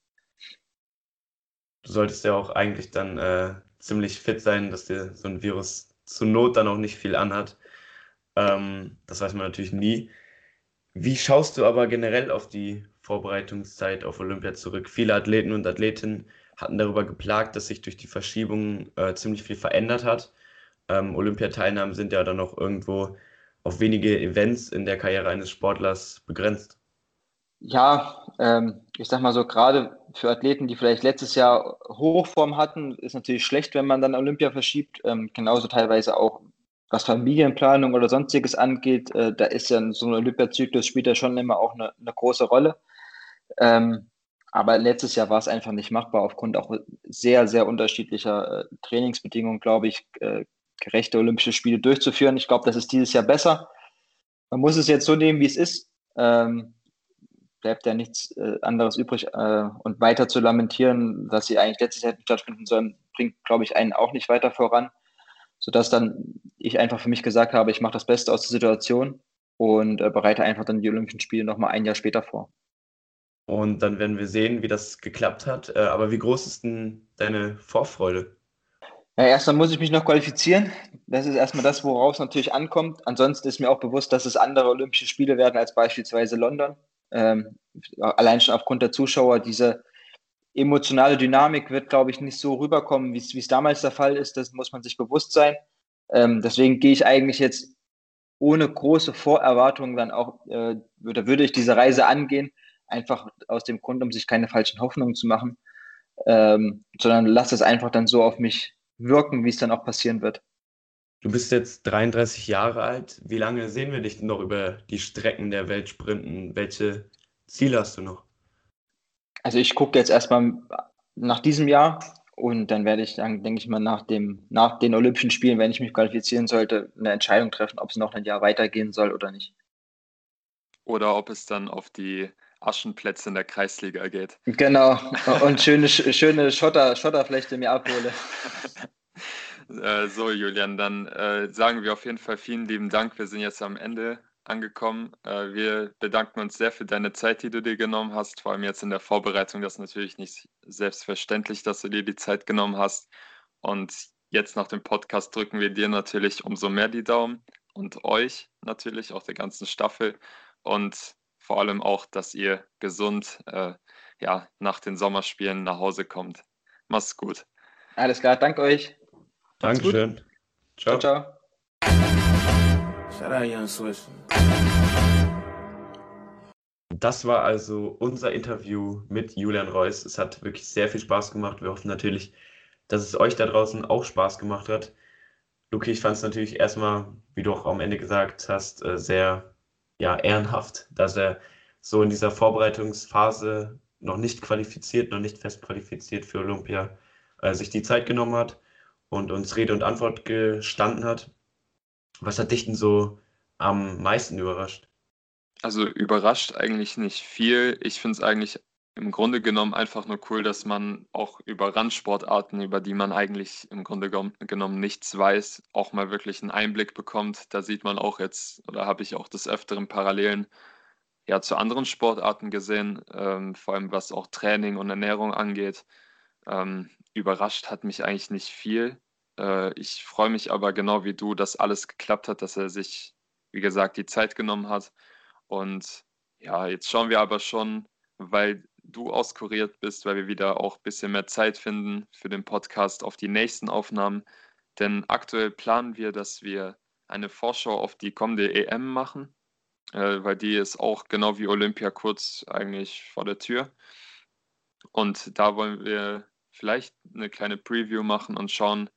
Du solltest ja auch eigentlich dann ziemlich fit sein, dass dir so ein Virus zur Not dann auch nicht viel anhat. Das weiß man natürlich nie. Wie schaust du aber generell auf die Vorbereitungszeit auf Olympia zurück? Viele Athleten und Athletinnen hatten darüber geplagt, dass sich durch die Verschiebung ziemlich viel verändert hat. Olympiateilnahmen sind ja dann auch irgendwo auf wenige Events in der Karriere eines Sportlers begrenzt. Ja, ich sag mal so, gerade für Athleten, die vielleicht letztes Jahr Hochform hatten, ist natürlich schlecht, wenn man dann Olympia verschiebt. Genauso teilweise auch, was Familienplanung oder Sonstiges angeht, da ist ja so ein Olympiazyklus, spielt ja schon immer auch eine große Rolle. Aber letztes Jahr war es einfach nicht machbar, aufgrund auch sehr, sehr unterschiedlicher Trainingsbedingungen, glaube ich, gerechte Olympische Spiele durchzuführen. Ich glaube, das ist dieses Jahr besser. Man muss es jetzt so nehmen, wie es ist. Bleibt ja nichts anderes übrig. Und weiter zu lamentieren, dass sie eigentlich letztes Jahr hätten stattfinden sollen, bringt, glaube ich, einen auch nicht weiter voran. Sodass dann ich einfach für mich gesagt habe, ich mache das Beste aus der Situation und bereite einfach dann die Olympischen Spiele nochmal ein Jahr später vor. Und dann werden wir sehen, wie das geklappt hat. Aber wie groß ist denn deine Vorfreude? Ja, erstmal muss ich mich noch qualifizieren. Das ist erstmal das, worauf es natürlich ankommt. Ansonsten ist mir auch bewusst, dass es andere Olympische Spiele werden als beispielsweise London. Allein schon aufgrund der Zuschauer, diese emotionale Dynamik wird, glaube ich, nicht so rüberkommen, wie es damals der Fall ist. Das muss man sich bewusst sein. Deswegen gehe ich eigentlich jetzt ohne große Vorerwartungen dann auch, würde ich diese Reise angehen, einfach aus dem Grund, um sich keine falschen Hoffnungen zu machen, sondern lasse es einfach dann so auf mich wirken, wie es dann auch passieren wird. Du bist jetzt 33 Jahre alt. Wie lange sehen wir dich noch über die Strecken der Welt sprinten? Welche Ziele hast du noch? Also ich gucke jetzt erstmal nach diesem Jahr und dann werde ich, denke ich mal, nach den Olympischen Spielen, wenn ich mich qualifizieren sollte, eine Entscheidung treffen, ob es noch ein Jahr weitergehen soll oder nicht. Oder ob es dann auf die Aschenplätze in der Kreisliga geht. Genau, und schöne Schotterflechte mir abhole. So, Julian, dann sagen wir auf jeden Fall vielen lieben Dank. Wir sind jetzt am Ende angekommen. Wir bedanken uns sehr für deine Zeit, die du dir genommen hast, vor allem jetzt in der Vorbereitung. Das ist natürlich nicht selbstverständlich, dass du dir die Zeit genommen hast. Und jetzt nach dem Podcast drücken wir dir natürlich umso mehr die Daumen und euch natürlich, auch der ganzen Staffel. Und vor allem auch, dass ihr gesund nach den Sommerspielen nach Hause kommt. Macht's gut. Alles klar, danke euch. Dankeschön. Ciao. Ciao. Das war also unser Interview mit Julian Reus. Es hat wirklich sehr viel Spaß gemacht. Wir hoffen natürlich, dass es euch da draußen auch Spaß gemacht hat. Luki, ich fand es natürlich erstmal, wie du auch am Ende gesagt hast, sehr ehrenhaft, dass er so in dieser Vorbereitungsphase noch nicht fest qualifiziert für Olympia, sich die Zeit genommen hat und uns Rede und Antwort gestanden hat. Was hat dich denn so am meisten überrascht? Also überrascht eigentlich nicht viel. Ich finde es eigentlich im Grunde genommen einfach nur cool, dass man auch über Randsportarten, über die man eigentlich im Grunde genommen nichts weiß, auch mal wirklich einen Einblick bekommt. Da sieht man auch jetzt, oder habe ich auch des Öfteren Parallelen zu anderen Sportarten gesehen, vor allem was auch Training und Ernährung angeht. Überrascht hat mich eigentlich nicht viel. Ich freue mich aber genau wie du, dass alles geklappt hat, dass er sich, wie gesagt, die Zeit genommen hat. Und ja, jetzt schauen wir aber schon, weil du auskuriert bist, weil wir wieder auch ein bisschen mehr Zeit finden für den Podcast auf die nächsten Aufnahmen. Denn aktuell planen wir, dass wir eine Vorschau auf die kommende EM machen, weil die ist auch genau wie Olympia kurz eigentlich vor der Tür. Und da wollen wir vielleicht eine kleine Preview machen und schauen,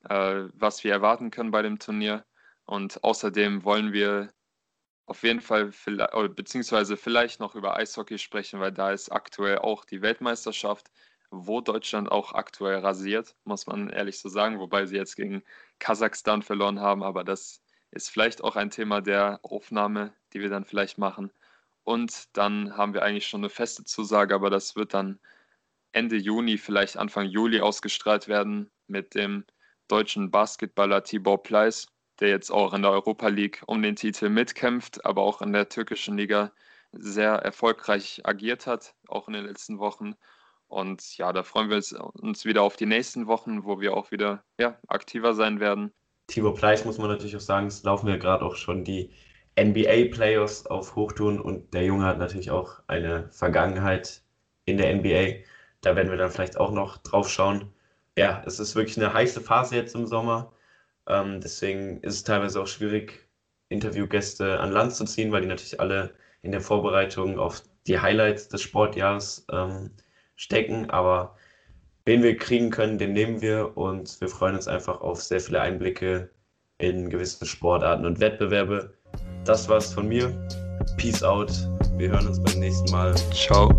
was wir erwarten können bei dem Turnier. Und außerdem wollen wir auf jeden Fall vielleicht noch über Eishockey sprechen, weil da ist aktuell auch die Weltmeisterschaft, wo Deutschland auch aktuell rasiert, muss man ehrlich so sagen, wobei sie jetzt gegen Kasachstan verloren haben. Aber das ist vielleicht auch ein Thema der Aufnahme, die wir dann vielleicht machen. Und dann haben wir eigentlich schon eine feste Zusage, aber das wird dann Ende Juni, vielleicht Anfang Juli ausgestrahlt werden mit dem deutschen Basketballer Tibor Pleiss, der jetzt auch in der Europa League um den Titel mitkämpft, aber auch in der türkischen Liga sehr erfolgreich agiert hat, auch in den letzten Wochen. Und ja, da freuen wir uns wieder auf die nächsten Wochen, wo wir auch wieder aktiver sein werden. Tibor Pleiss, muss man natürlich auch sagen, es laufen ja gerade auch schon die NBA-Playoffs auf Hochtouren und der Junge hat natürlich auch eine Vergangenheit in der NBA. Da werden wir dann vielleicht auch noch drauf schauen. Ja, es ist wirklich eine heiße Phase jetzt im Sommer. Deswegen ist es teilweise auch schwierig, Interviewgäste an Land zu ziehen, weil die natürlich alle in der Vorbereitung auf die Highlights des Sportjahres stecken. Aber wen wir kriegen können, den nehmen wir und wir freuen uns einfach auf sehr viele Einblicke in gewisse Sportarten und Wettbewerbe. Das war's von mir. Peace out. Wir hören uns beim nächsten Mal. Ciao.